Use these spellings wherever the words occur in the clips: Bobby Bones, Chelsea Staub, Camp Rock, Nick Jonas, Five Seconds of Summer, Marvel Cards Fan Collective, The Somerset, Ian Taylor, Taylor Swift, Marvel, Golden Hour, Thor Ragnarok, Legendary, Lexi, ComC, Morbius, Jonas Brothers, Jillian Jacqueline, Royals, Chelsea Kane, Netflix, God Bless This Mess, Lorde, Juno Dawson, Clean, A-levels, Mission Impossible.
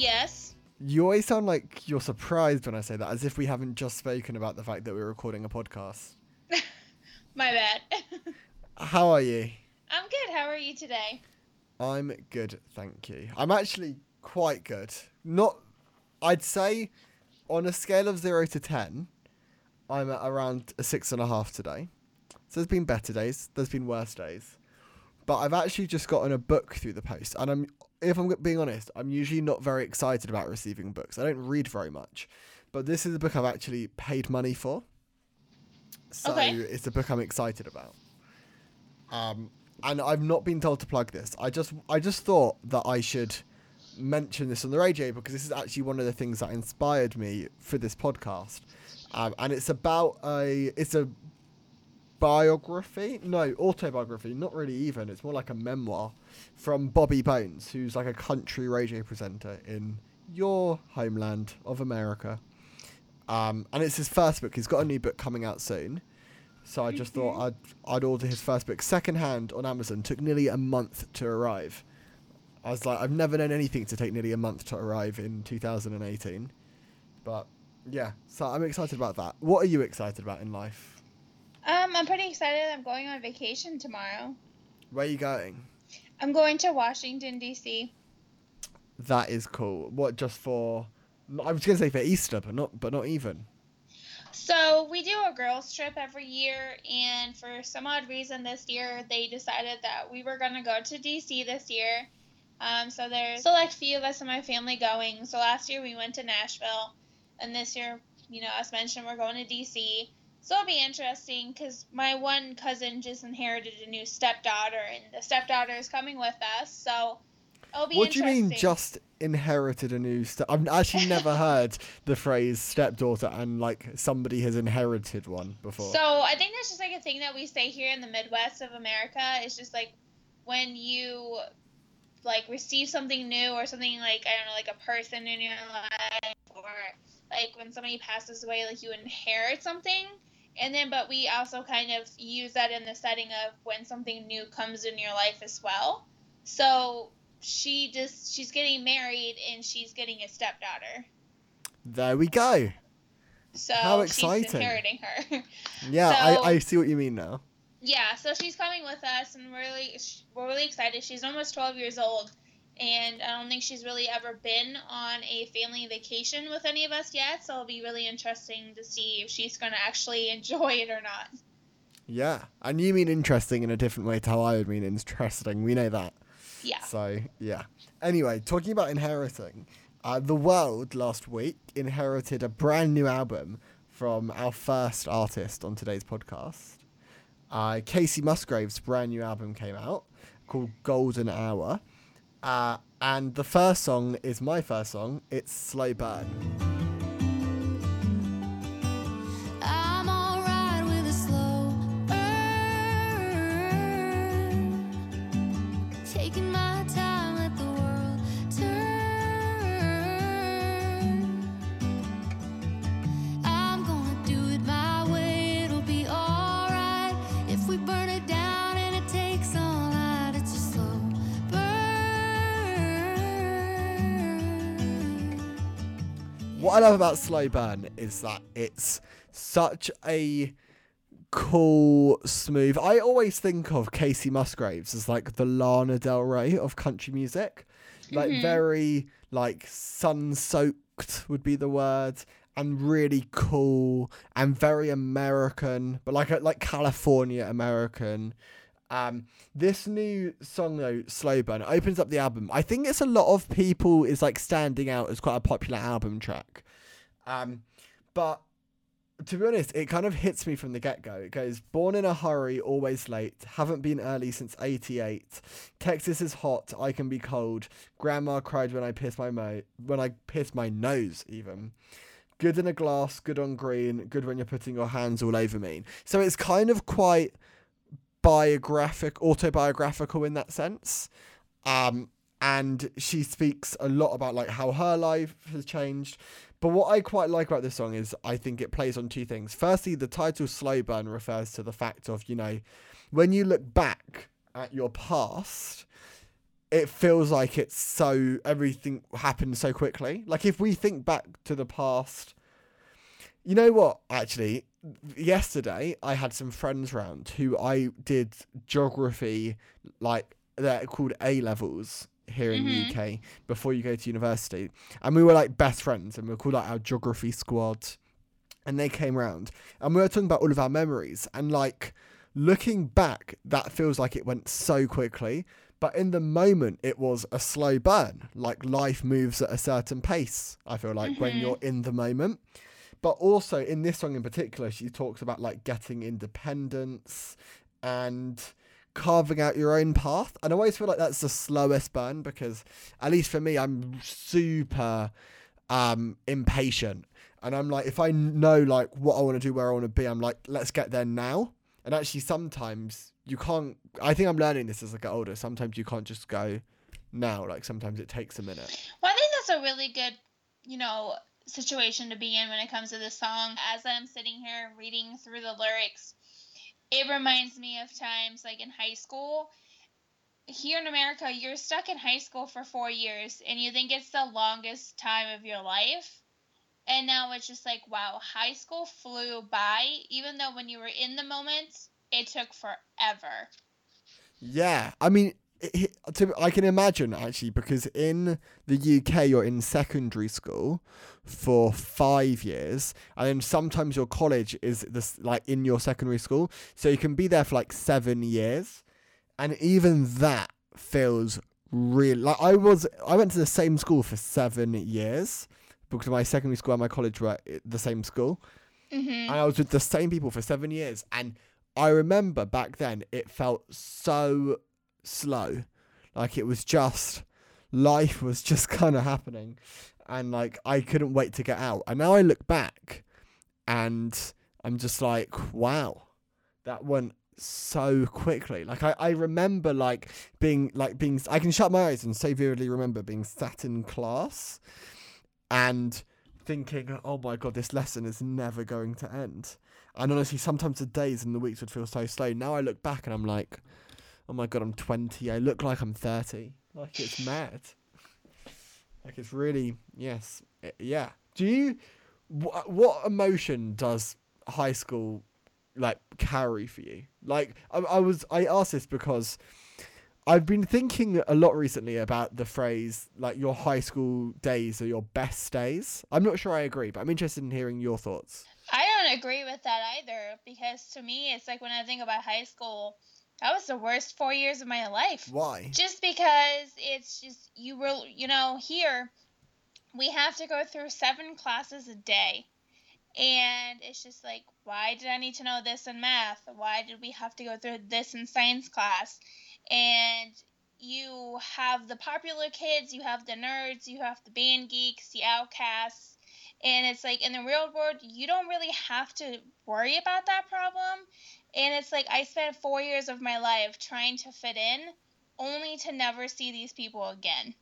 Yes. You always sound like you're surprised when I say that, as if we haven't just spoken about the fact that we're recording a podcast. My bad. How are you? I'm good. How are you today? I'm good, thank you. I'm actually quite good. I'd say on a scale of 0 to 10, I'm at around a 6.5 today. So there's been better days, there's been worse days. But I've actually just gotten a book through the post, and if I'm being honest, I'm usually not very excited about receiving books. I don't read very much. But this is a book I've actually paid money for. So It's a book I'm excited about. And I've not been told to plug this. I just thought that I should mention this on the radio because this is actually one of the things that inspired me for this podcast. And it's about a autobiography, not really even, it's more like a memoir from Bobby Bones, who's like a country radio presenter in your homeland of America, and it's his first book. He's got a new book coming out soon, so I just thought I'd order his first book secondhand on Amazon. Took nearly a month to arrive. I was like, I've never known anything to take nearly a month to arrive in 2018, but yeah, so I'm excited about that. What are you excited about in life? I'm pretty excited. I'm going on vacation tomorrow. Where are you going? I'm going to Washington, D.C. That is cool. What, just for... I was going to say for Easter, but not even. So, we do a girls' trip every year, and for some odd reason this year, they decided that we were going to go to D.C. this year. So, there's a select few of us in my family going. So, last year, we went to Nashville, and this year, as mentioned, we're going to D.C., so it'll be interesting because my one cousin just inherited a new stepdaughter, and the stepdaughter is coming with us, so it'll be interesting. What do you mean just inherited a new I've actually never heard the phrase stepdaughter and, like, somebody has inherited one before. So I think that's just, like, a thing that we say here in the Midwest of America. It's just, like, when you, like, receive something new or something, like, I don't know, like a person in your life or, like, when somebody passes away, like, you inherit something. And then, but we also kind of use that in the setting of when something new comes in your life as well. So she's getting married and she's getting a stepdaughter. There we go. So how exciting. She's inheriting her. Yeah, so, I see what you mean now. Yeah, so she's coming with us and we're really excited. She's almost 12 years old and I don't think she's really ever been on a family vacation with any of us yet, so it'll be really interesting to see if she's going to actually enjoy it or not. Yeah, and you mean interesting in a different way to how I would mean interesting. We know that. Yeah. So, yeah. Anyway, talking about inheriting, The World last week inherited a brand new album from our first artist on today's podcast. Kacey Musgraves' brand new album came out called Golden Hour. And the first song is my first song. It's Slow Burn. I'm all right with a slow burn. Taking my time, let the world turn. I'm gonna do it my way. It'll be all right if we burn it down and it takes all night. It's a slow What I love about Slow Burn is that it's such a cool, smooth... I always think of Kacey Musgraves as like the Lana Del Rey of country music. like very like sun-soaked would be the word, and really cool and very American, but like California American. This new song though, Slow Burn, opens up the album. I think it's a lot of people is like standing out as quite a popular album track. But to be honest, it kind of hits me from the get-go. It goes, born in a hurry, always late, haven't been early since 88. Texas is hot, I can be cold. Grandma cried when I pissed my nose even. Good in a glass, good on green, good when you're putting your hands all over me. So it's kind of quite autobiographical in that sense. And she speaks a lot about like how her life has changed. But what I quite like about this song is I think it plays on two things. Firstly, the title Slow Burn refers to the fact of, you know, when you look back at your past, it feels like it's so, everything happened so quickly. Like if we think back to the past, you know what, actually, yesterday I had some friends round who I did geography, like they're called A-levels here in the UK before you go to university, and we were like best friends, and we were called like our geography squad, and they came round and we were talking about all of our memories, and like looking back that feels like it went so quickly, but in the moment it was a slow burn. Like life moves at a certain pace, I feel like, when you're in the moment. But also in this song in particular, she talks about like getting independence and carving out your own path. And I always feel like that's the slowest burn, because at least for me, I'm super impatient, and I'm like, if I know like what I want to do, where I want to be, I'm like, let's get there now. And actually sometimes you can't, I think I'm learning this as I get older, sometimes you can't just go now, like sometimes it takes a minute. Well, I think that's a really good, you know, situation to be in when it comes to this song. As I'm sitting here reading through the lyrics, it reminds me of times like in high school. Here in America, you're stuck in high school for 4 years and you think it's the longest time of your life. And now it's just like, wow, high school flew by, even though when you were in the moment, it took forever. Yeah. I mean, I can imagine actually, because in the UK, you're in secondary school for 5 years, and then sometimes your college is this like in your secondary school, so you can be there for like 7 years, and even that feels real. Like I went to the same school for 7 years, because my secondary school and my college were the same school, and I was with the same people for 7 years, and I remember back then it felt so slow. Like it was just, life was just kind of happening, and like I couldn't wait to get out. And now I look back and I'm just like, wow, that went so quickly. Like I remember being I can shut my eyes and so vividly remember being sat in class and thinking, oh my god, this lesson is never going to end. And honestly sometimes the days and the weeks would feel so slow. Now I look back and I'm like, oh my god, I'm 20. I look like I'm 30. Like it's mad. Like it's really, yes, yeah. Do you? What emotion does high school like carry for you? Like I asked this because I've been thinking a lot recently about the phrase like your high school days are your best days. I'm not sure I agree, but I'm interested in hearing your thoughts. I don't agree with that either, because to me it's like when I think about high school, that was the worst 4 years of my life. Why? Just because it's just, here, we have to go through 7 classes a day. And it's just like, why did I need to know this in math? Why did we have to go through this in science class? And you have the popular kids, you have the nerds, you have the band geeks, the outcasts. And it's like, in the real world, you don't really have to worry about that problem. And it's like, I spent 4 years of my life trying to fit in, only to never see these people again.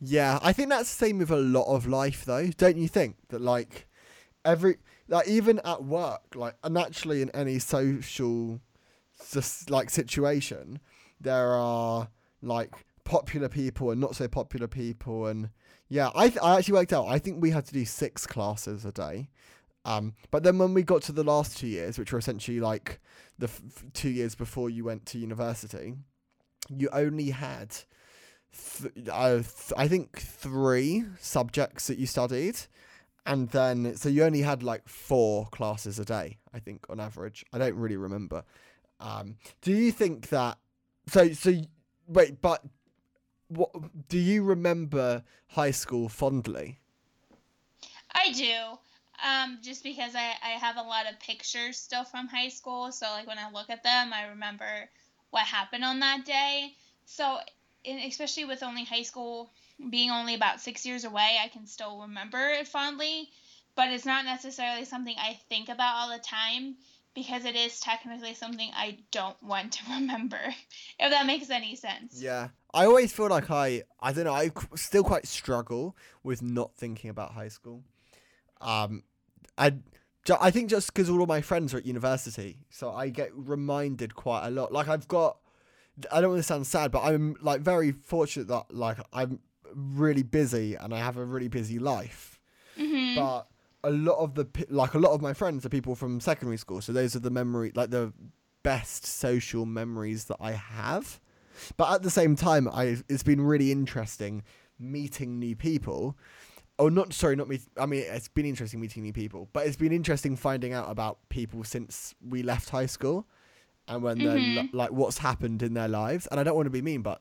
Yeah, I think that's the same with a lot of life, though. Don't you think that, like, even at work, like, and actually in any social, just like situation, there are like popular people and not so popular people, and yeah, I actually worked out. I think we had to do 6 classes a day. But then when we got to the last 2 years, which were essentially like the 2 years before you went to university, you only had I think 3 subjects that you studied. And then, so you only had like 4 classes a day, I think, on average. I don't really remember. Do you think that, what do you remember high school fondly? I do. Just because I have a lot of pictures still from high school. So like when I look at them, I remember what happened on that day. So especially with only high school being only about 6 years away, I can still remember it fondly, but it's not necessarily something I think about all the time because it is technically something I don't want to remember, if that makes any sense. Yeah. I always feel like I don't know, I still quite struggle with not thinking about high school. I think just because all of my friends are at university, so I get reminded quite a lot. Like I don't want to sound sad, but I'm like very fortunate that like I'm really busy and I have a really busy life. Mm-hmm. But a lot of my friends are people from secondary school, so those are the best social memories that I have. But at the same time, it's been really interesting meeting new people. It's been interesting meeting new people, but it's been interesting finding out about people since we left high school. And when mm-hmm. they're like, what's happened in their lives. And I don't want to be mean, but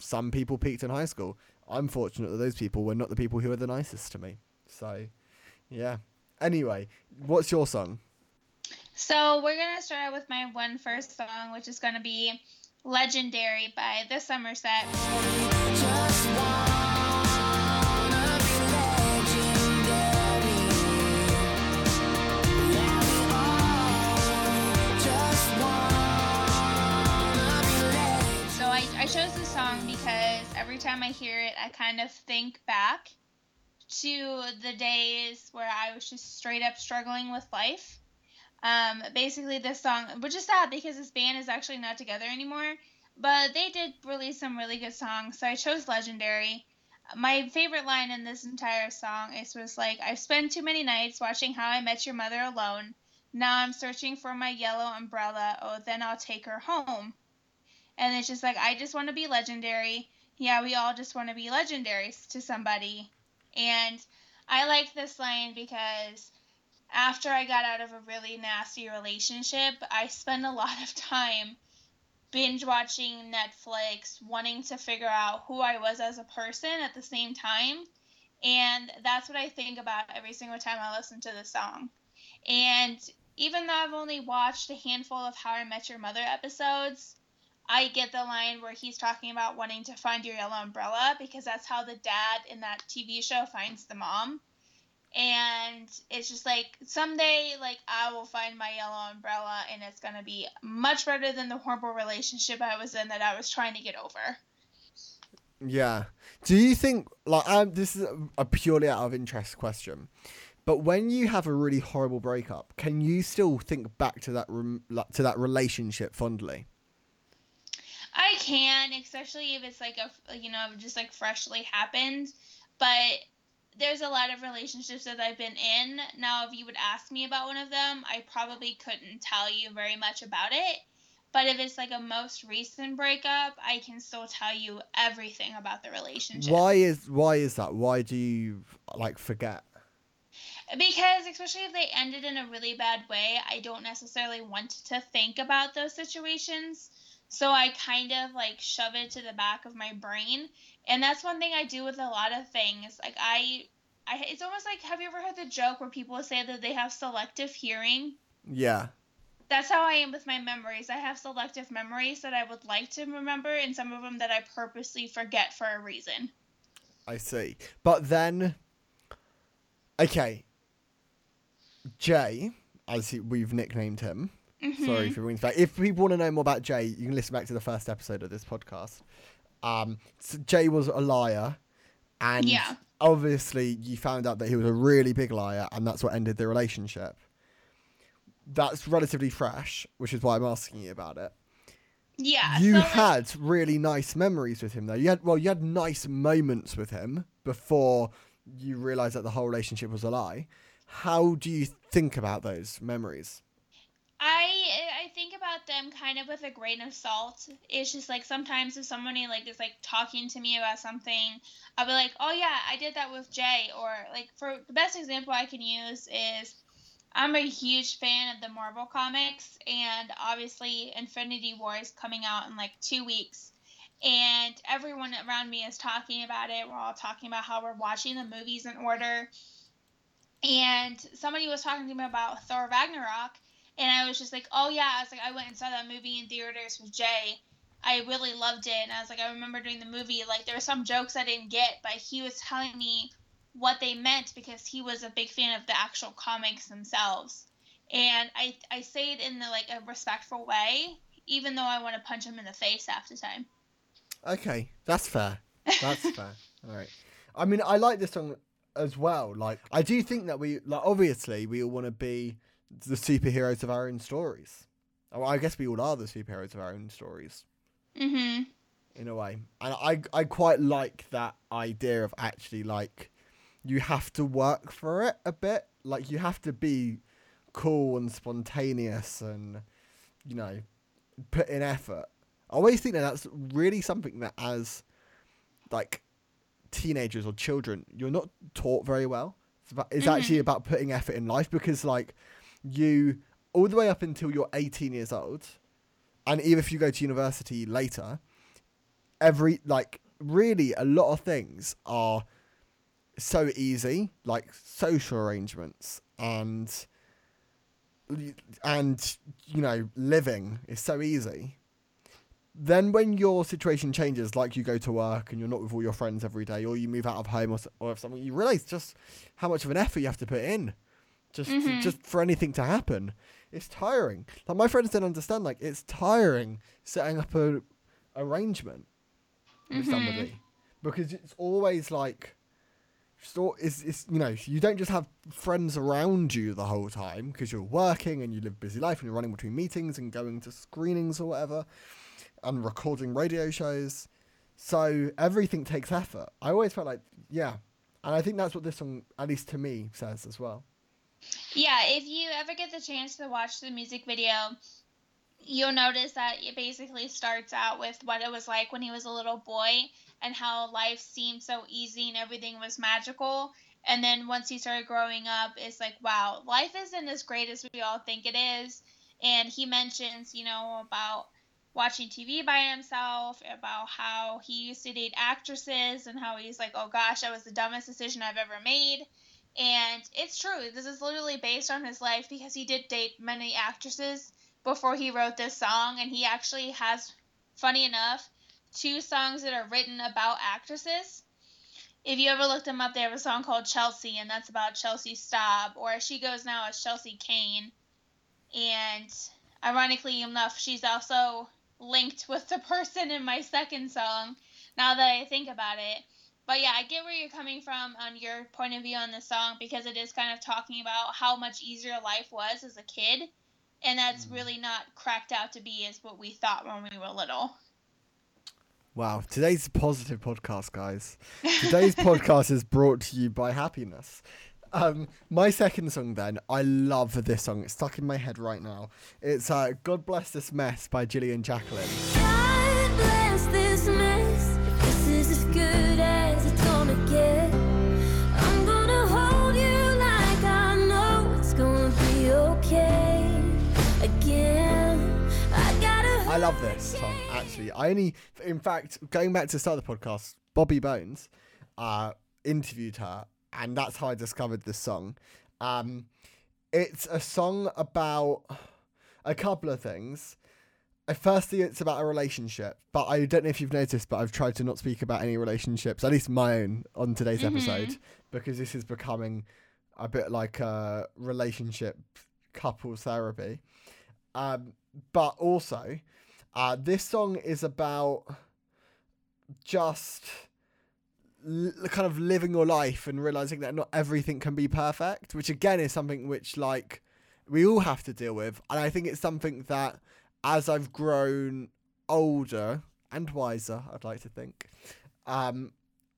some people peaked in high school. I'm fortunate that those people were not the people who are the nicest to me. So, yeah. Anyway, what's your song? So we're going to start out with my first song, which is going to be Legendary by The Somerset. Just wanna be legendary. Yeah, we all just wanna be legendary. So I chose this song because every time I hear it, I kind of think back to the days where I was just straight up struggling with life. Basically this song, which is sad because this band is actually not together anymore, but they did release some really good songs, so I chose Legendary. My favorite line in this entire song was like, I've spent too many nights watching How I Met Your Mother alone. Now I'm searching for my yellow umbrella. Oh, then I'll take her home. And it's just like, I just want to be legendary. Yeah, we all just want to be legendary to somebody. And I like this line because after I got out of a really nasty relationship, I spent a lot of time binge-watching Netflix, wanting to figure out who I was as a person at the same time. And that's what I think about every single time I listen to the song. And even though I've only watched a handful of How I Met Your Mother episodes, I get the line where he's talking about wanting to find your yellow umbrella because that's how the dad in that TV show finds the mom. And it's just like, someday, like, I will find my yellow umbrella and it's going to be much better than the horrible relationship I was in that I was trying to get over. Yeah. Do you think, like, this is a purely out of interest question, but when you have a really horrible breakup, can you still think back to that that relationship fondly? I can, especially if it's like a, you know, just like freshly happened, but there's a lot of relationships that I've been in. Now, if you would ask me about one of them, I probably couldn't tell you very much about it. But if it's like a most recent breakup, I can still tell you everything about the relationship. Why is that? Why do you like forget? Because especially if they ended in a really bad way, I don't necessarily want to think about those situations. So I kind of like shove it to the back of my brain. And that's one thing I do with a lot of things. Like I it's almost like, have you ever heard the joke where people say that they have selective hearing? Yeah. That's how I am with my memories. I have selective memories that I would like to remember and some of them that I purposely forget for a reason. I see. But then, okay, Jay, as we've nicknamed him, mm-hmm. sorry for bringing this back. If people want to know more about Jay, you can listen back to the first episode of this podcast. So Jay was a liar, and yeah. Obviously you found out that he was a really big liar, and that's what ended the relationship. That's relatively fresh, which is why I'm asking you about it. Yeah, you had really nice memories with him, though. You had nice moments with him before you realised that the whole relationship was a lie. How do you think about those memories? I think about at them kind of with a grain of salt. It's just, like, sometimes if somebody, like, is, like, talking to me about something, I'll be like, oh, yeah, I did that with Jay. Or, like, for the best example I can use is I'm a huge fan of the Marvel comics, and obviously Infinity War is coming out in, like, 2 weeks. And everyone around me is talking about it. We're all talking about how we're watching the movies in order. And somebody was talking to me about Thor Ragnarok, and I was just like, oh, yeah. I was like, I went and saw that movie in theaters with Jay. I really loved it. And I was like, I remember during the movie, like, there were some jokes I didn't get, but he was telling me what they meant because he was a big fan of the actual comics themselves. And I say it in, the like, a respectful way, even though I want to punch him in the face half the time. Okay, that's fair. That's fair. All right. I mean, I like this song as well. Like, I do think that we, like, obviously, we all want to be the superheroes of our own stories. Well, I guess we all are the superheroes of our own stories. Mm-hmm. In a way. And I quite like that idea of actually, like, you have to work for it a bit. Like, you have to be cool and spontaneous and, you know, put in effort. I always think that that's really something that as, like, teenagers or children, you're not taught very well. It's mm-hmm. actually about putting effort in life because, like, you, all the way up until you're 18 years old, and even if you go to university later, every, like, really a lot of things are so easy, like social arrangements and you know, living is so easy. Then when your situation changes, like you go to work and you're not with all your friends every day, or you move out of home or something, you realise just how much of an effort you have to put in just for anything to happen. It's tiring. Like, my friends didn't understand, like, it's tiring setting up an arrangement with somebody because it's always like, it's you know, you don't just have friends around you the whole time because you're working and you live a busy life and you're running between meetings and going to screenings or whatever. And recording radio shows, so everything takes effort. I always felt like, yeah, and I think that's what this song, at least to me, says as well. Yeah, if you ever get the chance to watch the music video, you'll notice that it basically starts out with what it was like when he was a little boy and how life seemed so easy and everything was magical. And then once he started growing up, it's like, wow, life isn't as great as we all think it is. And he mentions, you know, about watching TV by himself, about how he used to date actresses and how he's like, oh gosh, that was the dumbest decision I've ever made. And it's true. This is literally based on his life because he did date many actresses before he wrote this song. And he actually has, funny enough, 2 songs that are written about actresses. If you ever looked them up, they have a song called Chelsea, and that's about Chelsea Staub, or as she goes now as Chelsea Kane. And ironically enough, she's also linked with the person in my second song, now that I think about it. But yeah, I get where you're coming from on your point of view on the song, because it is kind of talking about how much easier life was as a kid, and that's really not cracked out to be as what we thought when we were little. Wow, today's a positive podcast, guys. Today's podcast is brought to you by happiness. My second song then, I love this song. It's stuck in my head right now. It's God Bless This Mess by Jillian Jacqueline. God bless this mess. This is as good as it's gonna get. I'm gonna hold you like I know it's gonna be okay again. I love this song, actually. In fact, going back to the start of the podcast, Bobby Bones interviewed her, and that's how I discovered this song. It's a song about a couple of things. Firstly, it's about a relationship, but I don't know if you've noticed, but I've tried to not speak about any relationships, at least my own, on today's episode, because this is becoming a bit like a relationship couple therapy. But also, this song is about just kind of living your life and realizing that not everything can be perfect, which again is something which, like, we all have to deal with. And I think it's something that as I've grown older and wiser, I'd like to think,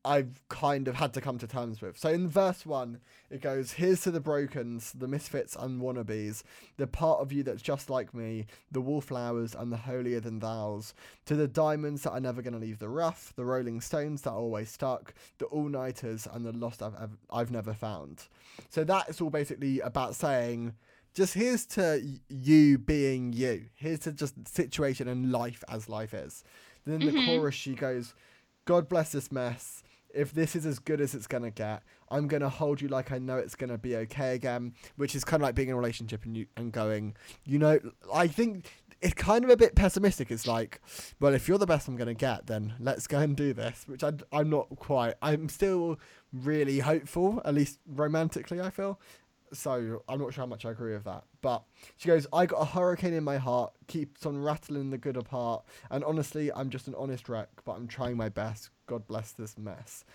I've kind of had to come to terms with. So in verse 1, it goes, "Here's to the brokens, the misfits and wannabes, the part of you that's just like me, the wallflowers and the holier than thou's, to the diamonds that are never going to leave the rough, the rolling stones that are always stuck, the all-nighters and the lost I've never found." So that's all basically about saying, just here's to you being you. Here's to just situation and life as life is. Then in the chorus, she goes, "God bless this mess. If this is as good as it's going to get, I'm going to hold you like I know it's going to be okay again," which is kind of like being in a relationship and going, you know, I think it's kind of a bit pessimistic. It's like, well, if you're the best I'm going to get, then let's go and do this, which I'm not quite. I'm still really hopeful, at least romantically, I feel. So I'm not sure how much I agree with that. But she goes, "I got a hurricane in my heart, keeps on rattling the good apart. And honestly, I'm just an honest wreck, but I'm trying my best. God bless this mess."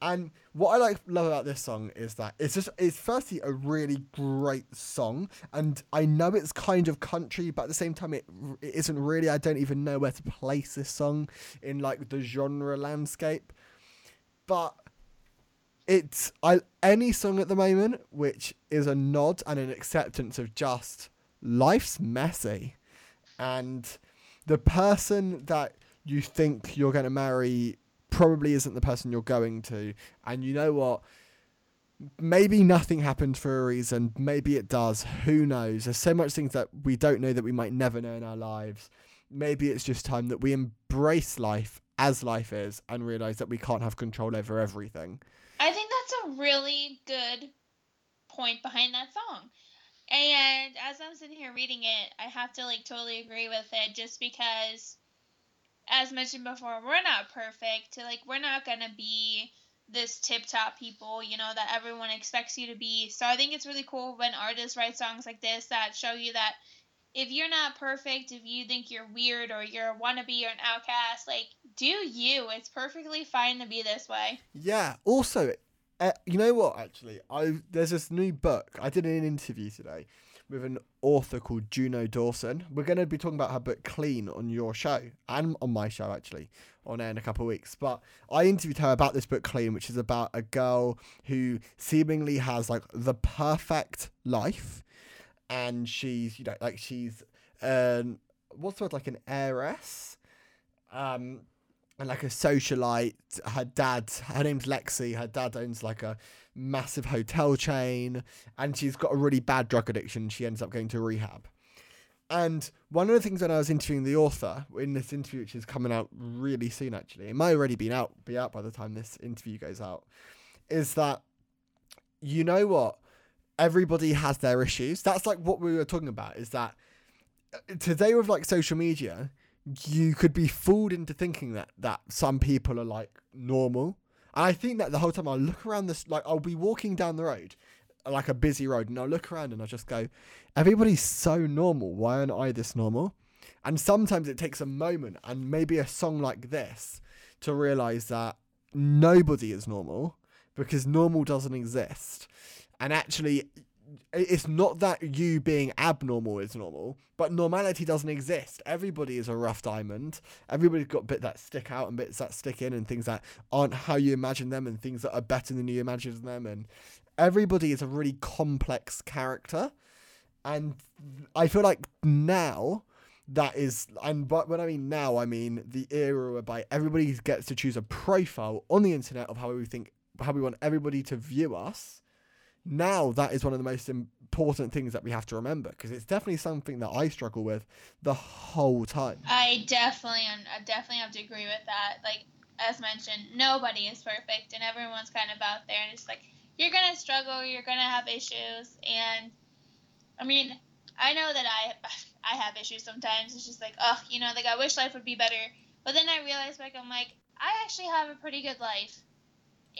And what I love about this song is that it's firstly a really great song. And I know it's kind of country, but at the same time, it isn't really. I don't even know where to place this song in like the genre landscape. But any song at the moment which is a nod and an acceptance of just life's messy, and the person that you think you're going to marry probably isn't the person you're going to, and you know what, maybe nothing happened for a reason, maybe it does, who knows, there's so much things that we don't know that we might never know in our lives. Maybe it's just time that we embrace life as life is and realise that we can't have control over everything. I think that's a really good point behind that song. And as I'm sitting here reading it, I have to totally agree with it, just because, as mentioned before, we're not perfect. We're not going to be this tip-top people, that everyone expects you to be. So I think it's really cool when artists write songs like this that show you that if you're not perfect, if you think you're weird or you're a wannabe or an outcast, do you. It's perfectly fine to be this way. Yeah. Also, you know what, actually? There's this new book. I did an interview today with an author called Juno Dawson. We're going to be talking about her book Clean on your show and on my show, actually, on air in a couple of weeks. But I interviewed her about this book Clean, which is about a girl who seemingly has the perfect life. And she's, she's what's the word, an heiress, and a socialite. Her name's Lexi. Her dad owns a massive hotel chain, and she's got a really bad drug addiction. She ends up going to rehab. And one of the things when I was interviewing the author in this interview, which is coming out really soon, actually, it might already be out by the time this interview goes out, is that, you know what? Everybody has their issues. That's what we were talking about, is that today with social media, you could be fooled into thinking that some people are normal. And I think that the whole time I'll look around this, I'll be walking down the road, a busy road, and I'll look around and I'll just go, everybody's so normal. Why aren't I this normal? And sometimes it takes a moment and maybe a song like this to realize that nobody is normal, because normal doesn't exist. And actually, it's not that you being abnormal is normal, but normality doesn't exist. Everybody is a rough diamond. Everybody's got bits that stick out and bits that stick in and things that aren't how you imagine them and things that are better than you imagine them. And everybody is a really complex character. And I feel now that is, and when I mean now, I mean the era whereby everybody gets to choose a profile on the internet of how we want everybody to view us. Now that is one of the most important things that we have to remember, because it's definitely something that I struggle with the whole time. I definitely have to agree with that. As mentioned, nobody is perfect, and everyone's kind of out there, and it's you're going to struggle, you're going to have issues, and I mean, I know that I have issues sometimes. It's just I wish life would be better. But then I realized I actually have a pretty good life.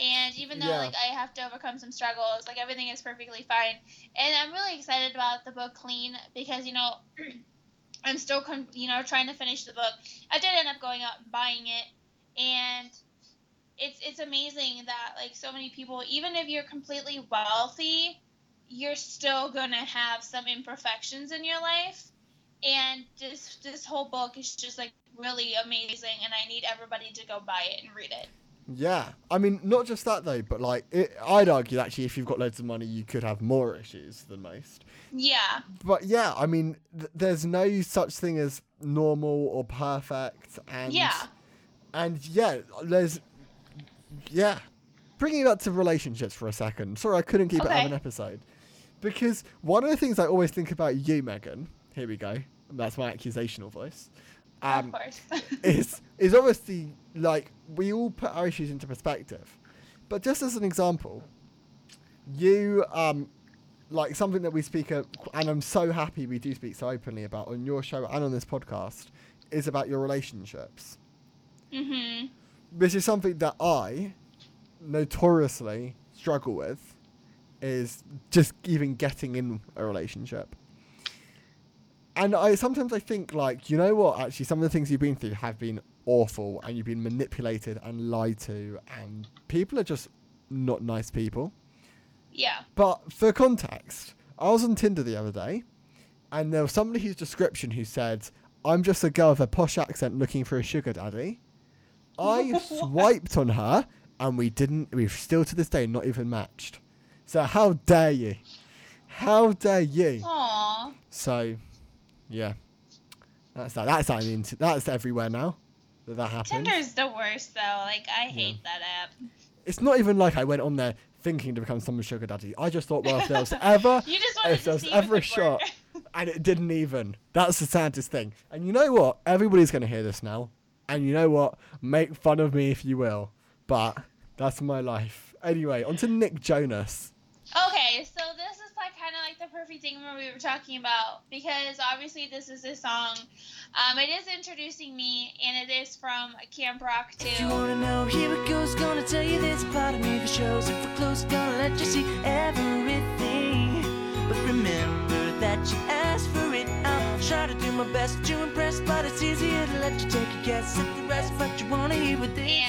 And even though, I have to overcome some struggles, everything is perfectly fine. And I'm really excited about the book Clean, because, I'm still, trying to finish the book. I did end up going out and buying it. And it's amazing that, so many people, even if you're completely wealthy, you're still going to have some imperfections in your life. And this whole book is just, really amazing. And I need everybody to go buy it and read it. Yeah. I mean, not just that, though, but, like, I'd argue, actually, if you've got loads of money, you could have more issues than most. Yeah. But, yeah, I mean, there's no such thing as normal or perfect. And, yeah. And, yeah, there's... Yeah. Bringing it up to relationships for a second. Sorry, I couldn't keep it out of an episode. Because one of the things I always think about you, Megan, here we go, that's my accusational voice, of course. is obviously, like, we all put our issues into perspective. But just as an example, you, like, something that we speak of, and I'm so happy we do speak so openly about on your show and on this podcast, is about your relationships. Mm-hmm. Which is something that I notoriously struggle with, is just even getting in a relationship. And I sometimes think, like, you know what, actually some of the things you've been through have been awful, and you've been manipulated and lied to, and people are just not nice people. Yeah. But for context, I was on Tinder the other day, and there was somebody whose description who said, "I'm just a girl with a posh accent looking for a sugar daddy." I swiped on her, and we've still to this day not even matched. So how dare you? How dare you? Aww. So, yeah. That's that. That's I mean, that's everywhere now that happens. Tinder's the worst, though. Like, I hate that app. It's not even like I went on there thinking to become someone's sugar daddy. I just thought, well, if there was ever a shot, and it didn't even. That's the saddest thing. And you know what? Everybody's going to hear this now. And you know what? Make fun of me if you will. But that's my life. Anyway, on to Nick Jonas. Okay, so this is like kind of like the perfect thing where we were talking about, because obviously this is a song. It is Introducing Me, and it is from Camp Rock 2. If you want to know, here it goes, gonna tell you this part of me that shows. If we're close, gonna let you see everything. But remember that you asked for it. I'll try to do my best to impress, but it's easier to let you take a guess at the rest. But you want to hear what they...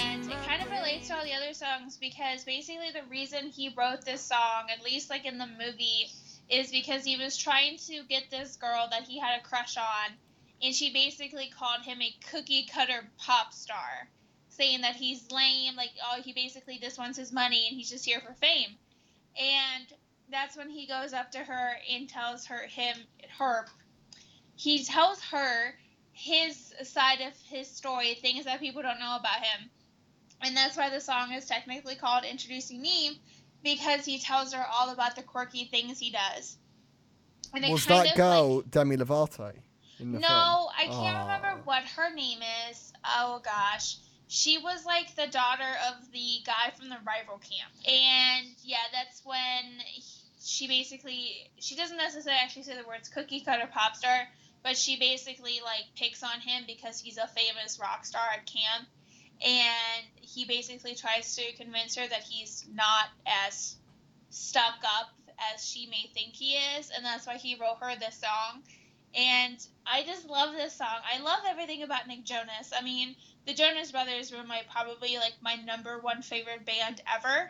to all the other songs, because basically the reason he wrote this song, at least like in the movie, is because he was trying to get this girl that he had a crush on, and she basically called him a cookie cutter pop star, saying that he's lame, like, oh, he basically just wants his money and he's just here for fame. And that's when he goes up to her and tells her his side of his story, things that people don't know about him. And that's why the song is technically called Introducing Me, because he tells her all about the quirky things he does. And was that girl like, Demi Lovato? No, film? I can't remember what her name is. Oh, gosh. She was like the daughter of the guy from the rival camp. And, yeah, that's when she doesn't necessarily actually say the words cookie cutter pop star, but she basically, like, picks on him because he's a famous rock star at camp. And he basically tries to convince her that he's not as stuck up as she may think he is. And that's why he wrote her this song. And I just love this song. I love everything about Nick Jonas. I mean, the Jonas Brothers were my number one favorite band ever.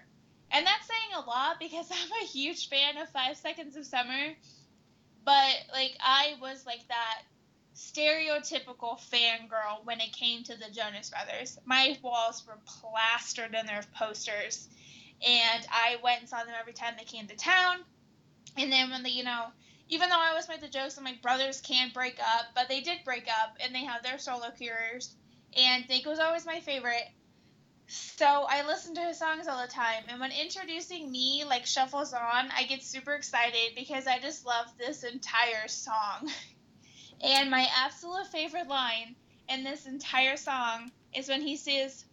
And that's saying a lot, because I'm a huge fan of 5 Seconds of Summer. But, like, I was like that stereotypical fangirl when it came to the Jonas Brothers. My walls were plastered in their posters, and I went and saw them every time they came to town. And then when they, you know, even though I always made the jokes, I'm like, brothers can't break up, but they did break up, and they have their solo careers, and Nick was always my favorite. So I listen to his songs all the time, and when Introducing Me, like, shuffles on, I get super excited because I just love this entire song. And my absolute favorite line in this entire song is when he says,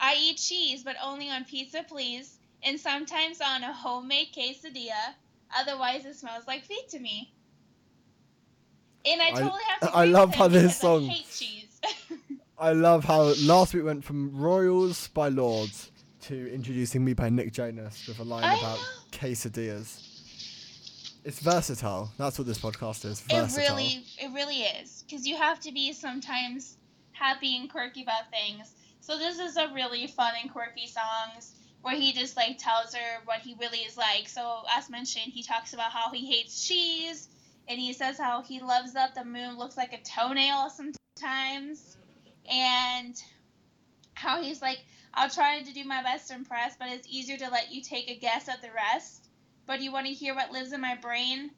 "I eat cheese, but only on pizza, please, and sometimes on a homemade quesadilla. Otherwise, it smells like feet to me." And I totally have to agree. I love how this song. I hate cheese. I love how last week went from Royals by Lorde to Introducing Me by Nick Jonas with a line about quesadillas. It's versatile. That's what this podcast is. Versatile. It really is. Because you have to be sometimes happy and quirky about things. So this is a really fun and quirky song where he just, like, tells her what he really is like. So, as mentioned, he talks about how he hates cheese. And he says how he loves that the moon looks like a toenail sometimes. And how he's like, I'll try to do my best to impress, but it's easier to let you take a guess at the rest. But you want to hear what lives in my brain?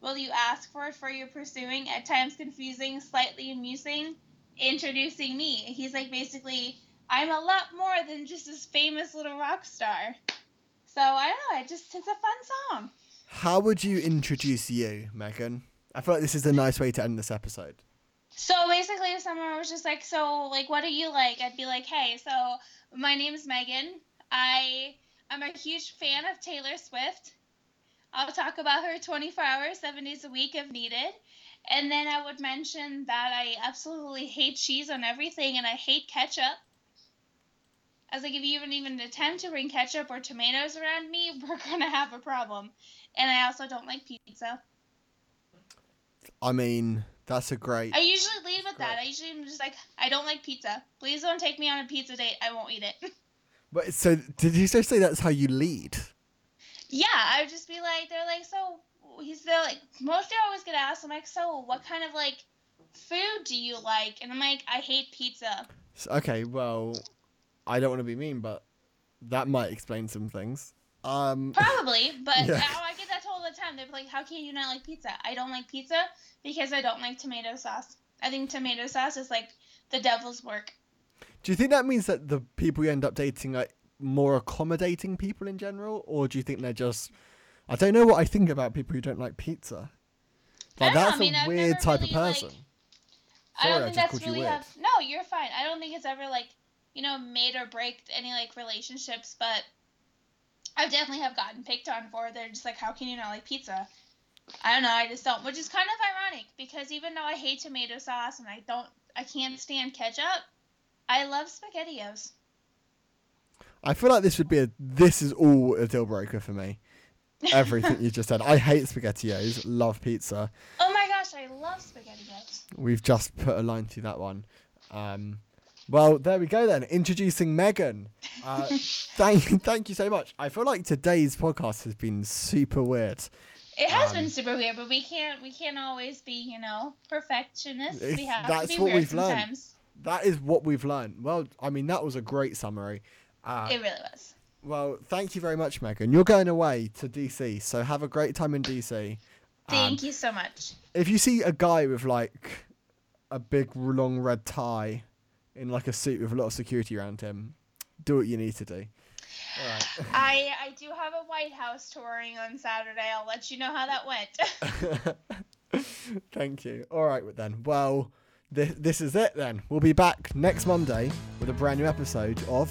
Will you ask for it for your pursuing? At times confusing, slightly amusing. Introducing me. He's like, basically, I'm a lot more than just this famous little rock star. So, I don't know, it's a fun song. How would you introduce you, Megan? I feel like this is a nice way to end this episode. So, basically, if someone was just like, so, like, what are you like? I'd be like, hey, so, my name's Megan. I'm a huge fan of Taylor Swift. I'll talk about her 24 hours, 7 days a week if needed. And then I would mention that I absolutely hate cheese on everything and I hate ketchup. I was like, if you even attempt to bring ketchup or tomatoes around me, we're going to have a problem. And I also don't like pizza. I mean, that's a great... I usually leave with that. I usually am just like, I don't like pizza. Please don't take me on a pizza date. I won't eat it. But so did you just say that's how you lead? Yeah, I would just be like, they're like, so... They're like, mostly I always get asked, I'm like, so what kind of, like, food do you like? And I'm like, I hate pizza. Okay, well... I don't want to be mean, but that might explain some things. Probably, but yeah. I get that all the time. They're like, how can you not like pizza? I don't like pizza because I don't like tomato sauce. I think tomato sauce is like the devil's work. Do you think that means that the people you end up dating are more accommodating people in general? Or do you think they're just, I don't know what I think about people who don't like pizza. Like, that's a weird type of person. I don't think that's really... No, you're fine. I don't think it's ever like, you know, made or break any, like, relationships, but I definitely have gotten picked on for it. They're just like, how can you not like pizza? I don't know, I just don't, which is kind of ironic, because even though I hate tomato sauce and I can't stand ketchup, I love SpaghettiOs. I feel like this is all a deal breaker for me. Everything you just said. I hate SpaghettiOs, love pizza. Oh my gosh, I love SpaghettiOs. We've just put a line through that one. Well, there we go then. Introducing Megan. Thank you so much. I feel like today's podcast has been super weird. It has been super weird, but we can't always be, you know, perfectionists. We have to be weird sometimes. That is what we've learned. Well, I mean, that was a great summary. It really was. Well, thank you very much, Megan. You're going away to DC, so have a great time in DC. Thank you so much. If you see a guy with like a big long red tie in like a suit with a lot of security around him, do what you need to do. All right. I do have a White House touring on Saturday. I'll let you know how that went. Thank you. All right then. Well, this is it then. We'll be back next Monday with a brand new episode of